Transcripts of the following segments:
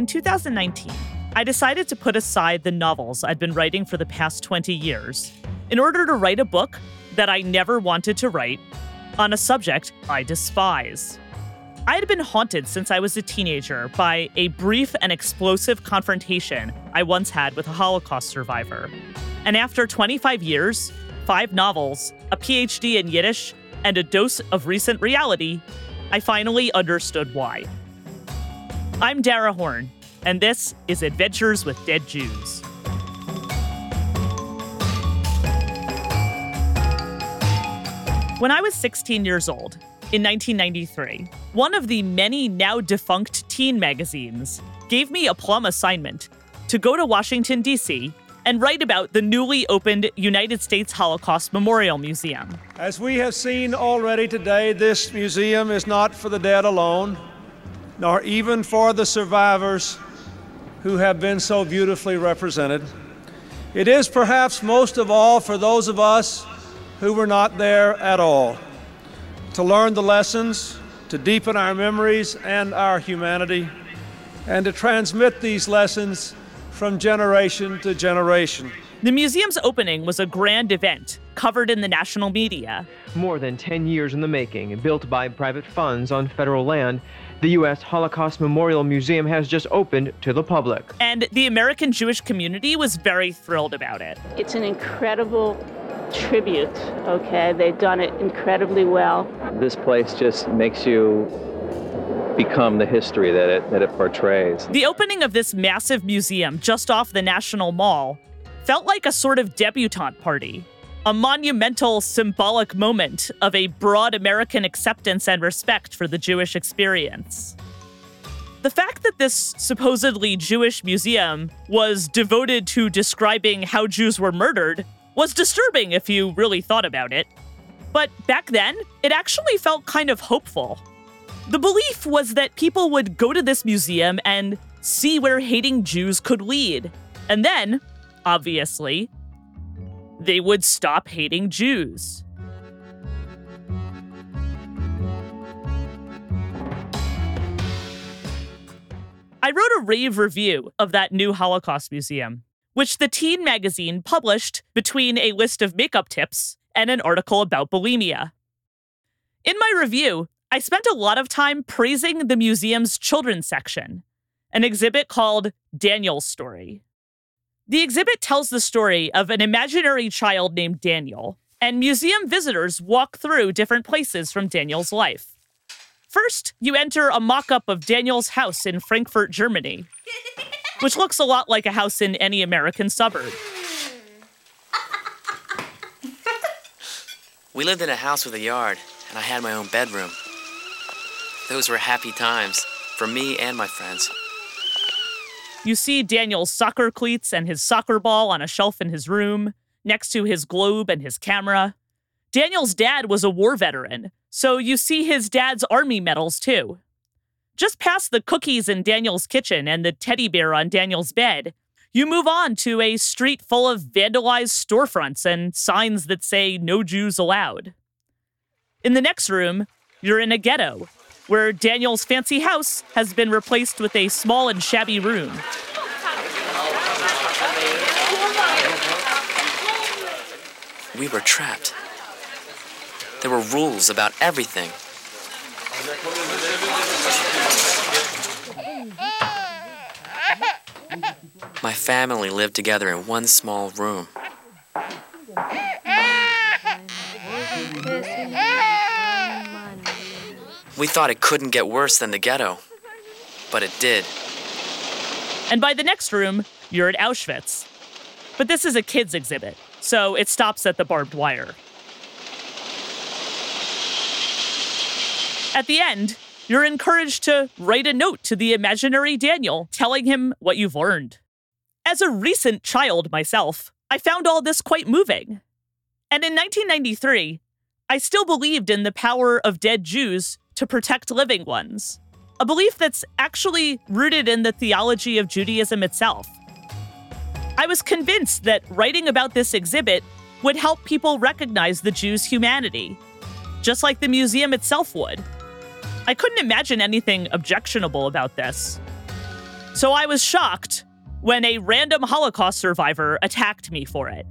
In 2019, I decided to put aside the novels I'd been writing for the past 20 years in order to write a book that I never wanted to write on a subject I despise. I had been haunted since I was a teenager by a brief and explosive confrontation I once had with a Holocaust survivor. And after 25 years, 5 novels, a PhD in Yiddish, and a dose of recent reality, I finally understood why. I'm Dara Horn, and this is Adventures with Dead Jews. When I was 16 years old, in 1993, one of the many now-defunct teen magazines gave me a plum assignment to go to Washington, D.C. and write about the newly opened United States Holocaust Memorial Museum. As we have seen already today, this museum is not for the dead alone, nor even for the survivors who have been so beautifully represented. It is perhaps most of all for those of us who were not there at all, to learn the lessons, to deepen our memories and our humanity, and to transmit these lessons from generation to generation. The museum's opening was a grand event covered in the national media. More than 10 years in the making, built by private funds on federal land, the U.S. Holocaust Memorial Museum has just opened to the public. And the American Jewish community was very thrilled about it. It's an incredible tribute, okay? They've done it incredibly well. This place just makes you become the history that it portrays. The opening of this massive museum just off the National Mall felt like a sort of debutante party, a monumental, symbolic moment of a broad American acceptance and respect for the Jewish experience. The fact that this supposedly Jewish museum was devoted to describing how Jews were murdered was disturbing if you really thought about it. But back then, it actually felt kind of hopeful. The belief was that people would go to this museum and see where hating Jews could lead. And then, obviously, they would stop hating Jews. I wrote a rave review of that new Holocaust museum, which the teen magazine published between a list of makeup tips and an article about bulimia. In my review, I spent a lot of time praising the museum's children's section, an exhibit called Daniel's Story. The exhibit tells the story of an imaginary child named Daniel, and museum visitors walk through different places from Daniel's life. First, you enter a mock-up of Daniel's house in Frankfurt, Germany, which looks a lot like a house in any American suburb. We lived in a house with a yard, and I had my own bedroom. Those were happy times for me and my friends. You see Daniel's soccer cleats and his soccer ball on a shelf in his room, next to his globe and his camera. Daniel's dad was a war veteran, so you see his dad's army medals too. Just past the cookies in Daniel's kitchen and the teddy bear on Daniel's bed, you move on to a street full of vandalized storefronts and signs that say no Jews allowed. In the next room, you're in a ghetto, where Daniel's fancy house has been replaced with a small and shabby room. We were trapped. There were rules about everything. My family lived together in one small room. We thought it couldn't get worse than the ghetto, but it did. And by the next room, you're at Auschwitz. But this is a kids' exhibit, so it stops at the barbed wire. At the end, you're encouraged to write a note to the imaginary Daniel, telling him what you've learned. As a recent child myself, I found all this quite moving. And in 1993, I still believed in the power of dead Jews to protect living ones, a belief that's actually rooted in the theology of Judaism itself. I was convinced that writing about this exhibit would help people recognize the Jews' humanity, just like the museum itself would. I couldn't imagine anything objectionable about this. So I was shocked when a random Holocaust survivor attacked me for it.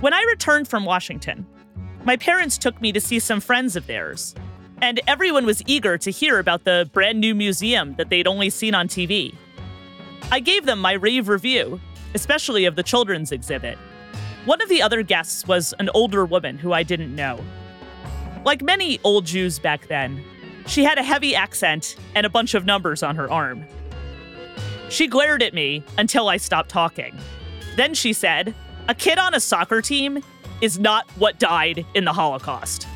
When I returned from Washington, my parents took me to see some friends of theirs, and everyone was eager to hear about the brand new museum that they'd only seen on TV. I gave them my rave review, especially of the children's exhibit. One of the other guests was an older woman who I didn't know. Like many old Jews back then, she had a heavy accent and a bunch of numbers on her arm. She glared at me until I stopped talking. Then she said, "A kid on a soccer team is not what died in the Holocaust."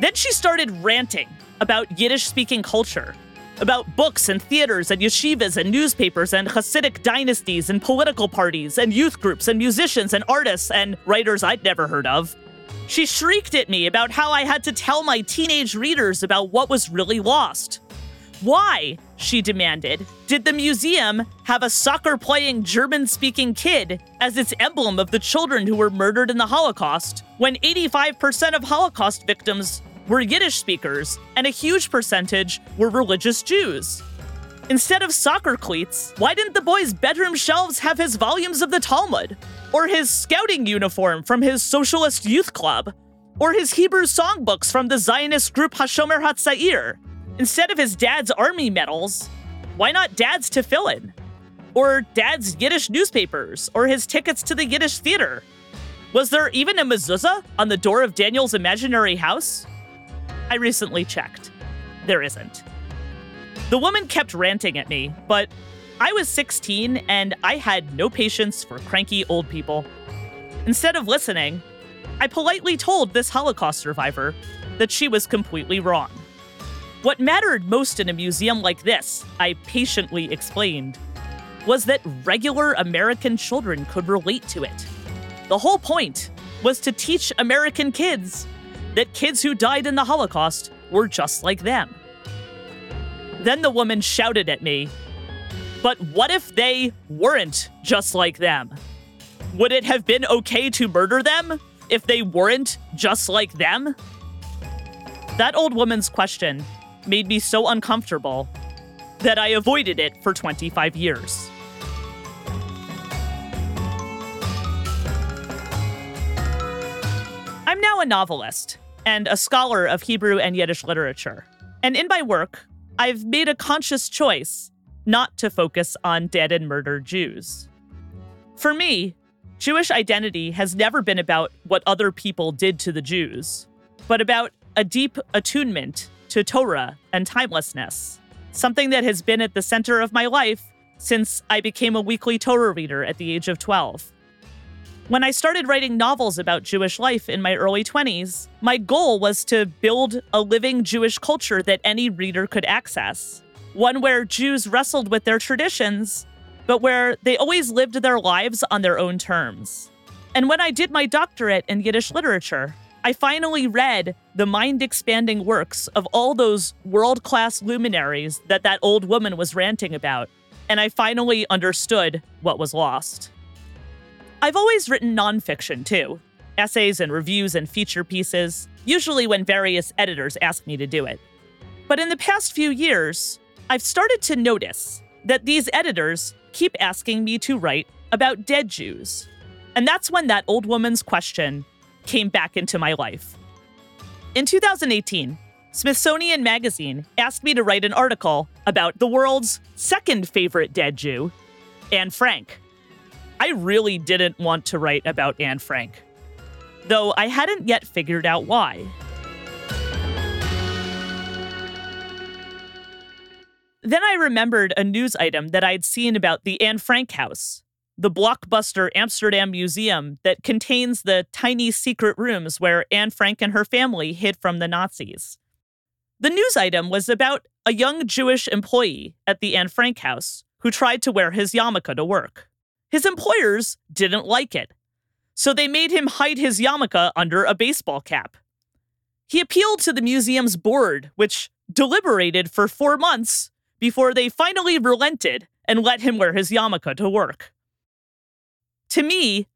Then she started ranting about Yiddish-speaking culture, about books and theaters and yeshivas and newspapers and Hasidic dynasties and political parties and youth groups and musicians and artists and writers I'd never heard of. She shrieked at me about how I had to tell my teenage readers about what was really lost. Why, she demanded, did the museum have a soccer-playing, German-speaking kid as its emblem of the children who were murdered in the Holocaust, when 85% of Holocaust victims were Yiddish speakers and a huge percentage were religious Jews? Instead of soccer cleats, why didn't the boy's bedroom shelves have his volumes of the Talmud, or his scouting uniform from his socialist youth club, or his Hebrew songbooks from the Zionist group Hashomer Hatzair? Instead of his dad's army medals, why not dad's tefillin? Or dad's Yiddish newspapers, or his tickets to the Yiddish theater? Was there even a mezuzah on the door of Daniel's imaginary house? I recently checked. There isn't. The woman kept ranting at me, but I was 16 and I had no patience for cranky old people. Instead of listening, I politely told this Holocaust survivor that she was completely wrong. What mattered most in a museum like this, I patiently explained, was that regular American children could relate to it. The whole point was to teach American kids that kids who died in the Holocaust were just like them. Then the woman shouted at me, "But what if they weren't just like them? Would it have been okay to murder them if they weren't just like them?" That old woman's question made me so uncomfortable that I avoided it for 25 years. I'm now a novelist and a scholar of Hebrew and Yiddish literature. And in my work, I've made a conscious choice not to focus on dead and murdered Jews. For me, Jewish identity has never been about what other people did to the Jews, but about a deep attunement to Torah and timelessness, something that has been at the center of my life since I became a weekly Torah reader at the age of 12. When I started writing novels about Jewish life in my early 20s, my goal was to build a living Jewish culture that any reader could access, one where Jews wrestled with their traditions, but where they always lived their lives on their own terms. And when I did my doctorate in Yiddish literature, I finally read the mind-expanding works of all those world-class luminaries that old woman was ranting about, and I finally understood what was lost. I've always written nonfiction, too. Essays and reviews and feature pieces, usually when various editors ask me to do it. But in the past few years, I've started to notice that these editors keep asking me to write about dead Jews. And that's when that old woman's question came back into my life. In 2018, Smithsonian Magazine asked me to write an article about the world's second favorite dead Jew, Anne Frank. I really didn't want to write about Anne Frank, though I hadn't yet figured out why. Then I remembered a news item that I'd seen about the Anne Frank House, the blockbuster Amsterdam museum that contains the tiny secret rooms where Anne Frank and her family hid from the Nazis. The news item was about a young Jewish employee at the Anne Frank House who tried to wear his yarmulke to work. His employers didn't like it, so they made him hide his yarmulke under a baseball cap. He appealed to the museum's board, which deliberated for 4 months before they finally relented and let him wear his yarmulke to work. To me,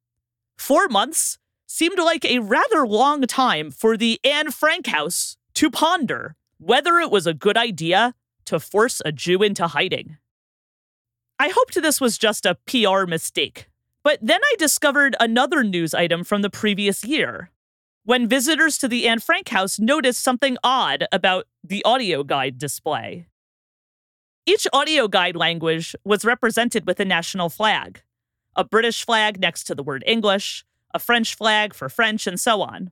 4 months seemed like a rather long time for the Anne Frank House to ponder whether it was a good idea to force a Jew into hiding. I hoped this was just a PR mistake, but then I discovered another news item from the previous year, when visitors to the Anne Frank house noticed something odd about the audio guide display. Each audio guide language was represented with a national flag, a British flag next to the word English, a French flag for French, and so on,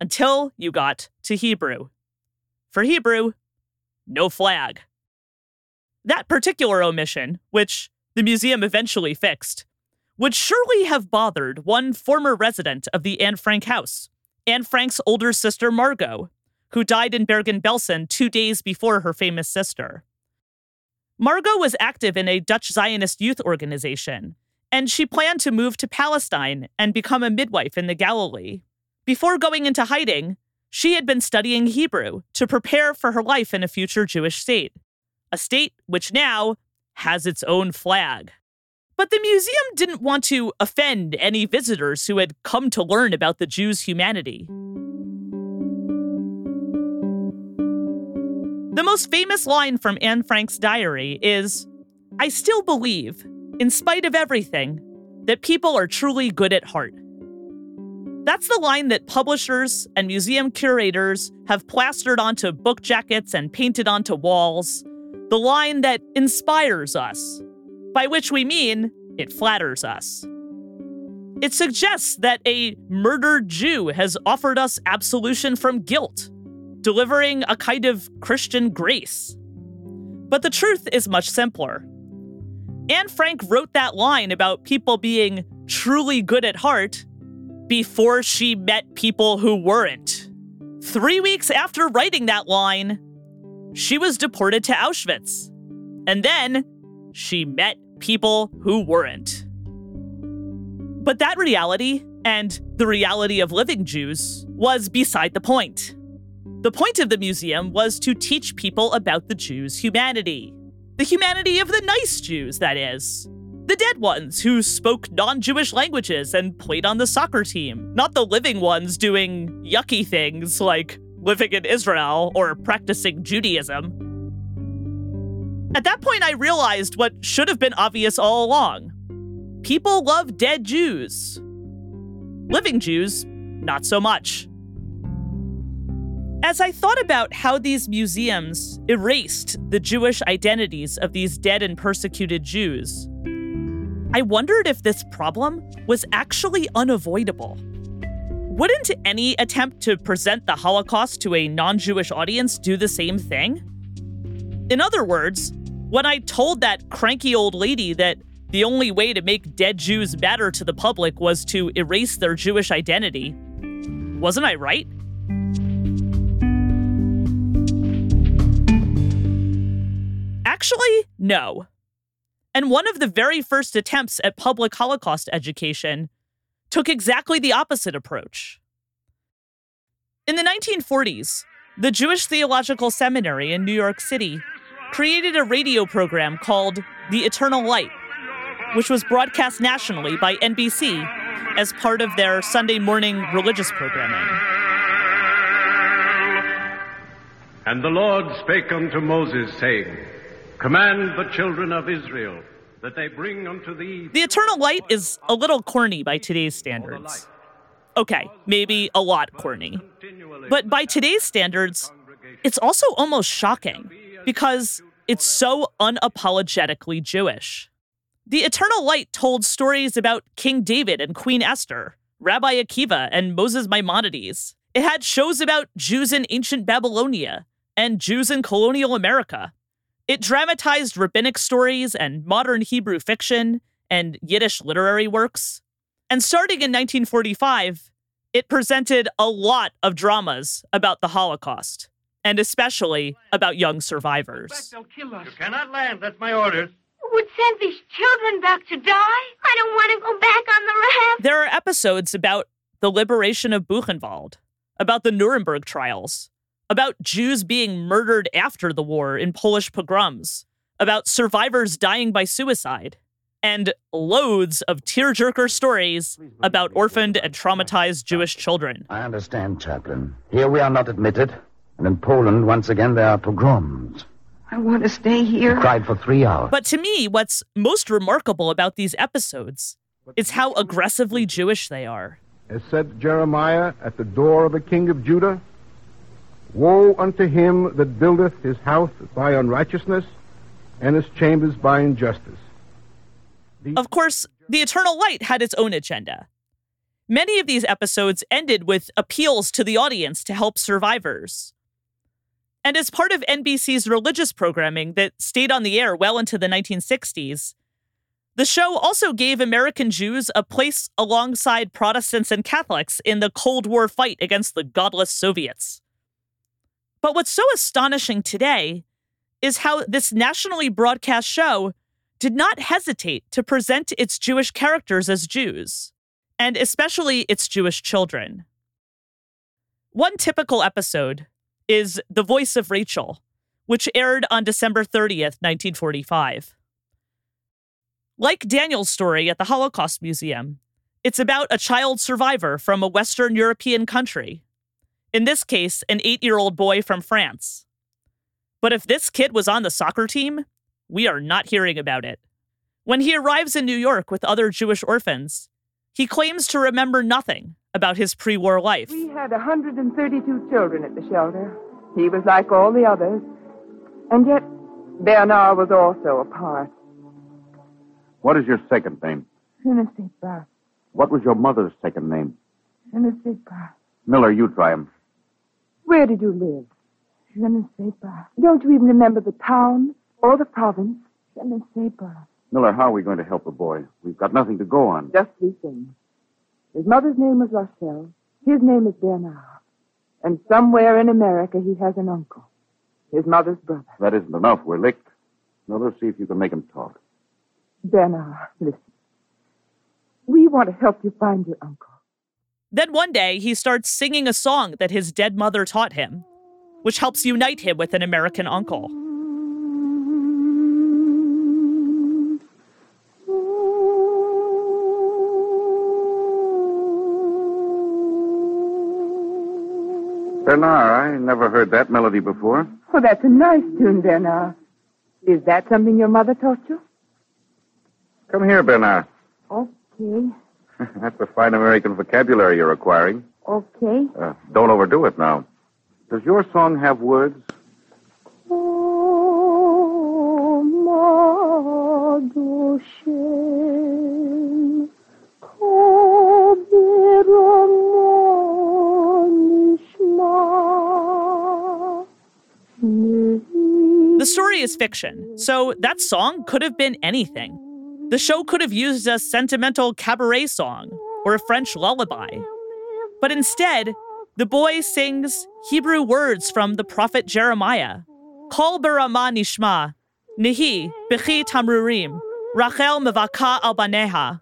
until you got to Hebrew. For Hebrew, no flag. That particular omission, which the museum eventually fixed, would surely have bothered one former resident of the Anne Frank house, Anne Frank's older sister Margot, who died in Bergen-Belsen 2 days before her famous sister. Margot was active in a Dutch Zionist youth organization, and she planned to move to Palestine and become a midwife in the Galilee. Before going into hiding, she had been studying Hebrew to prepare for her life in a future Jewish state, a state which now has its own flag. But the museum didn't want to offend any visitors who had come to learn about the Jews' humanity. The most famous line from Anne Frank's diary is, "I still believe, in spite of everything, that people are truly good at heart." That's the line that publishers and museum curators have plastered onto book jackets and painted onto walls, the line that inspires us, by which we mean it flatters us. It suggests that a murdered Jew has offered us absolution from guilt, delivering a kind of Christian grace. But the truth is much simpler. Anne Frank wrote that line about people being truly good at heart before she met people who weren't. 3 weeks after writing that line, she was deported to Auschwitz. And then she met people who weren't. But that reality, and the reality of living Jews, was beside the point. The point of the museum was to teach people about the Jews' humanity. The humanity of the nice Jews, that is. The dead ones who spoke non-Jewish languages and played on the soccer team, not the living ones doing yucky things like living in Israel or practicing Judaism. At that point, I realized what should have been obvious all along. People love dead Jews. Living Jews, not so much. As I thought about how these museums erased the Jewish identities of these dead and persecuted Jews, I wondered if this problem was actually unavoidable. Wouldn't any attempt to present the Holocaust to a non-Jewish audience do the same thing? In other words, when I told that cranky old lady that the only way to make dead Jews matter to the public was to erase their Jewish identity, wasn't I right? Actually, no. And one of the very first attempts at public Holocaust education took exactly the opposite approach. In the 1940s, the Jewish Theological Seminary in New York City created a radio program called The Eternal Light, which was broadcast nationally by NBC as part of their Sunday morning religious programming. And the Lord spake unto Moses, saying, Command the children of Israel that they bring unto thee... The Eternal Light is a little corny by today's standards. Okay, maybe a lot corny. But by today's standards, it's also almost shocking because it's so unapologetically Jewish. The Eternal Light told stories about King David and Queen Esther, Rabbi Akiva and Moses Maimonides. It had shows about Jews in ancient Babylonia and Jews in colonial America. It dramatized rabbinic stories and modern Hebrew fiction and Yiddish literary works. And starting in 1945, it presented a lot of dramas about the Holocaust, and especially about young survivors. Back, they'll kill us. You cannot land, that's my orders. Who would send these children back to die? I don't want to go back on the raft. There are episodes about the liberation of Buchenwald, about the Nuremberg trials, about Jews being murdered after the war in Polish pogroms, about survivors dying by suicide, and loads of tearjerker stories about orphaned and traumatized Jewish children. I understand, Chaplain. Here we are not admitted, and in Poland, once again, there are pogroms. I want to stay here. I cried for 3 hours. But to me, what's most remarkable about these episodes is how aggressively Jewish they are. As said Jeremiah at the door of the king of Judah, woe unto him that buildeth his house by unrighteousness and his chambers by injustice. Of course, The Eternal Light had its own agenda. Many of these episodes ended with appeals to the audience to help survivors. And as part of NBC's religious programming that stayed on the air well into the 1960s, the show also gave American Jews a place alongside Protestants and Catholics in the Cold War fight against the godless Soviets. But what's so astonishing today is how this nationally broadcast show did not hesitate to present its Jewish characters as Jews, and especially its Jewish children. One typical episode is The Voice of Rachel, which aired on December 30th, 1945. Like Daniel's Story at the Holocaust Museum, it's about a child survivor from a Western European country, in this case, an 8-year-old boy from France. But if this kid was on the soccer team, we are not hearing about it. When he arrives in New York with other Jewish orphans, he claims to remember nothing about his pre-war life. We had 132 children at the shelter. He was like all the others. And yet, Bernard was also apart. What is your second name? Anastasia. What was your mother's second name? Anastasia. Miller, you try him. Where did you live? Anastasia. Don't you even remember the town or the province? Anastasia. Miller, how are we going to help the boy? We've got nothing to go on. Just these things. His mother's name was Rochelle. His name is Bernard. And somewhere in America, he has an uncle. His mother's brother. That isn't enough. We're licked. Miller, see if you can make him talk. Bernard, listen. We want to help you find your uncle. Then one day, he starts singing a song that his dead mother taught him, which helps unite him with an American uncle. Bernard, I never heard that melody before. Oh, that's a nice tune, Bernard. Is that something your mother taught you? Come here, Bernard. Okay. That's a fine American vocabulary you're acquiring. Okay. Don't overdo it now. Does your song have words? Oh, Margot, the story is fiction, so that song could have been anything. The show could have used a sentimental cabaret song or a French lullaby. But instead, the boy sings Hebrew words from the prophet Jeremiah. Kol berama nishma, nehi bechi tamrurim, Rachel mevaka al baneha.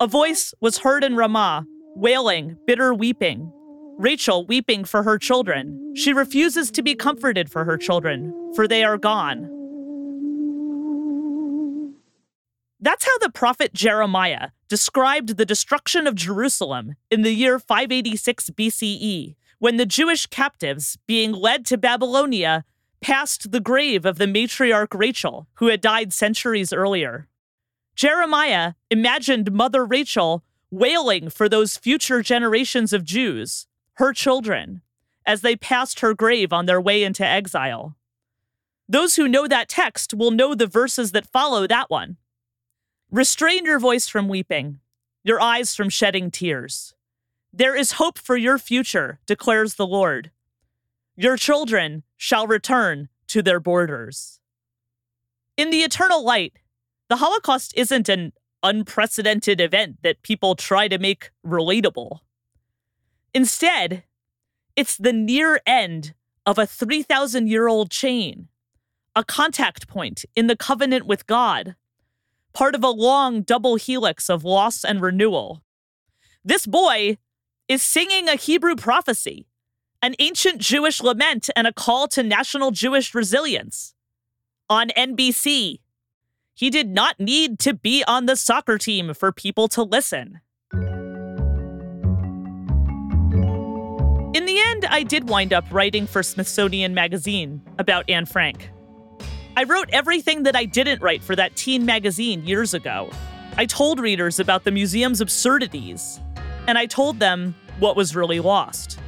A voice was heard in Ramah, wailing, bitter weeping. Rachel weeping for her children. She refuses to be comforted for her children, for they are gone. That's how the prophet Jeremiah described the destruction of Jerusalem in the year 586 BCE, when the Jewish captives being led to Babylonia passed the grave of the matriarch Rachel, who had died centuries earlier. Jeremiah imagined Mother Rachel wailing for those future generations of Jews, her children, as they passed her grave on their way into exile. Those who know that text will know the verses that follow that one. Restrain your voice from weeping, your eyes from shedding tears. There is hope for your future, declares the Lord. Your children shall return to their borders. In The Eternal Light, the Holocaust isn't an unprecedented event that people try to make relatable. Instead, it's the near end of a 3,000-year-old chain, a contact point in the covenant with God, part of a long double helix of loss and renewal. This boy is singing a Hebrew prophecy, an ancient Jewish lament, and a call to national Jewish resilience. On NBC, he did not need to be on the soccer team for people to listen. In the end, I did wind up writing for Smithsonian Magazine about Anne Frank. I wrote everything that I didn't write for that teen magazine years ago. I told readers about the museum's absurdities, and I told them what was really lost.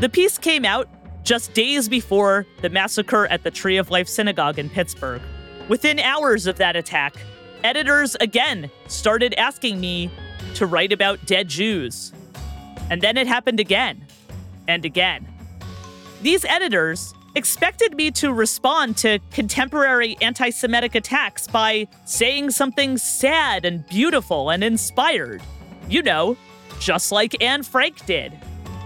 The piece came out just days before the massacre at the Tree of Life Synagogue in Pittsburgh. Within hours of that attack, editors again started asking me to write about dead Jews. And then it happened again and again. These editors expected me to respond to contemporary anti-Semitic attacks by saying something sad and beautiful and inspired. You know, just like Anne Frank did.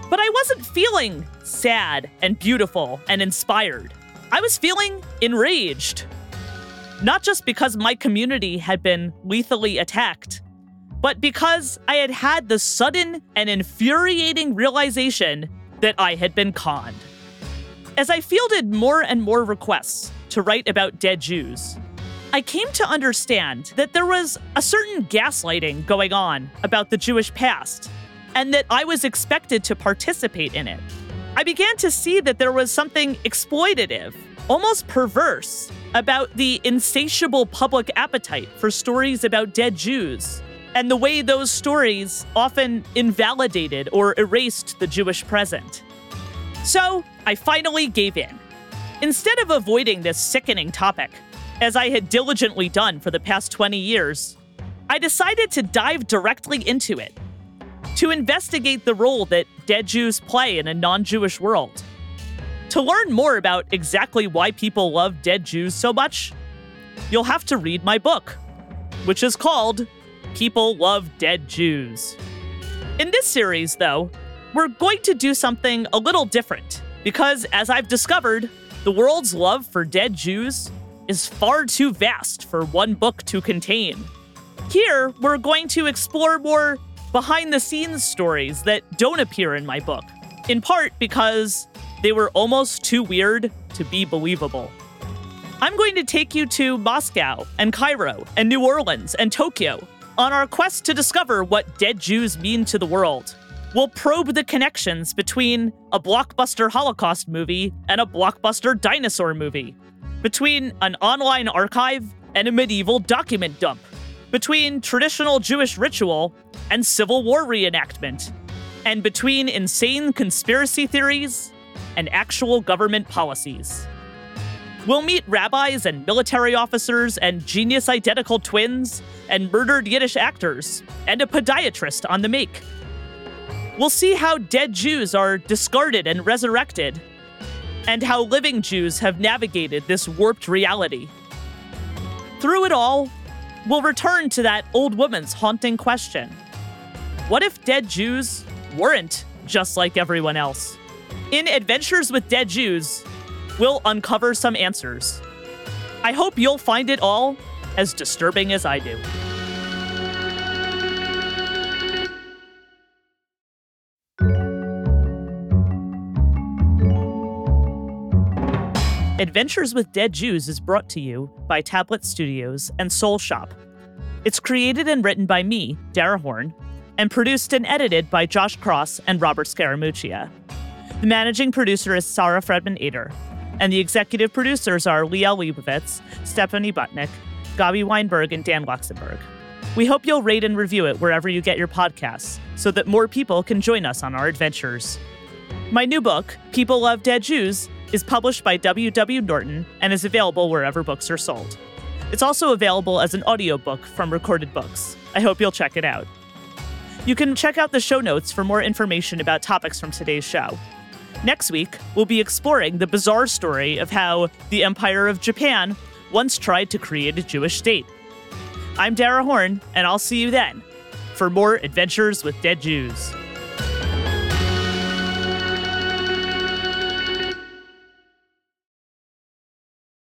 But I wasn't feeling sad and beautiful and inspired. I was feeling enraged. Not just because my community had been lethally attacked, but because I had had the sudden and infuriating realization that I had been conned. As I fielded more and more requests to write about dead Jews, I came to understand that there was a certain gaslighting going on about the Jewish past, and that I was expected to participate in it. I began to see that there was something exploitative, almost perverse, about the insatiable public appetite for stories about dead Jews, and the way those stories often invalidated or erased the Jewish present. So I finally gave in. Instead of avoiding this sickening topic, as I had diligently done for the past 20 years, I decided to dive directly into it, to investigate the role that dead Jews play in a non-Jewish world, to learn more about exactly why people love dead Jews so much. You'll have to read my book, which is called People Love Dead Jews. In this series, though, we're going to do something a little different because, as I've discovered, the world's love for dead Jews is far too vast for one book to contain. Here, we're going to explore more behind-the-scenes stories that don't appear in my book, in part because they were almost too weird to be believable. I'm going to take you to Moscow and Cairo and New Orleans and Tokyo on our quest to discover what dead Jews mean to the world. We'll probe the connections between a blockbuster Holocaust movie and a blockbuster dinosaur movie, between an online archive and a medieval document dump, between traditional Jewish ritual and Civil War reenactment, and between insane conspiracy theories and actual government policies. We'll meet rabbis and military officers and genius-identical twins and murdered Yiddish actors and a podiatrist on the make. We'll see how dead Jews are discarded and resurrected, and how living Jews have navigated this warped reality. Through it all, we'll return to that old woman's haunting question. What if dead Jews weren't just like everyone else? In Adventures with Dead Jews, we'll uncover some answers. I hope you'll find it all as disturbing as I do. Adventures with Dead Jews is brought to you by Tablet Studios and Soul Shop. It's created and written by me, Dara Horn, and produced and edited by Josh Cross and Robert Scaramuccia. The managing producer is Sarah Fredman-Ader, and the executive producers are Liel Leibovitz, Stephanie Butnick, Gabi Weinberg, and Dan Luxenberg. We hope you'll rate and review it wherever you get your podcasts so that more people can join us on our adventures. My new book, People Love Dead Jews, is published by W. W. Norton and is available wherever books are sold. It's also available as an audiobook from Recorded Books. I hope you'll check it out. You can check out the show notes for more information about topics from today's show. Next week, we'll be exploring the bizarre story of how the Empire of Japan once tried to create a Jewish state. I'm Dara Horn, and I'll see you then for more Adventures with Dead Jews.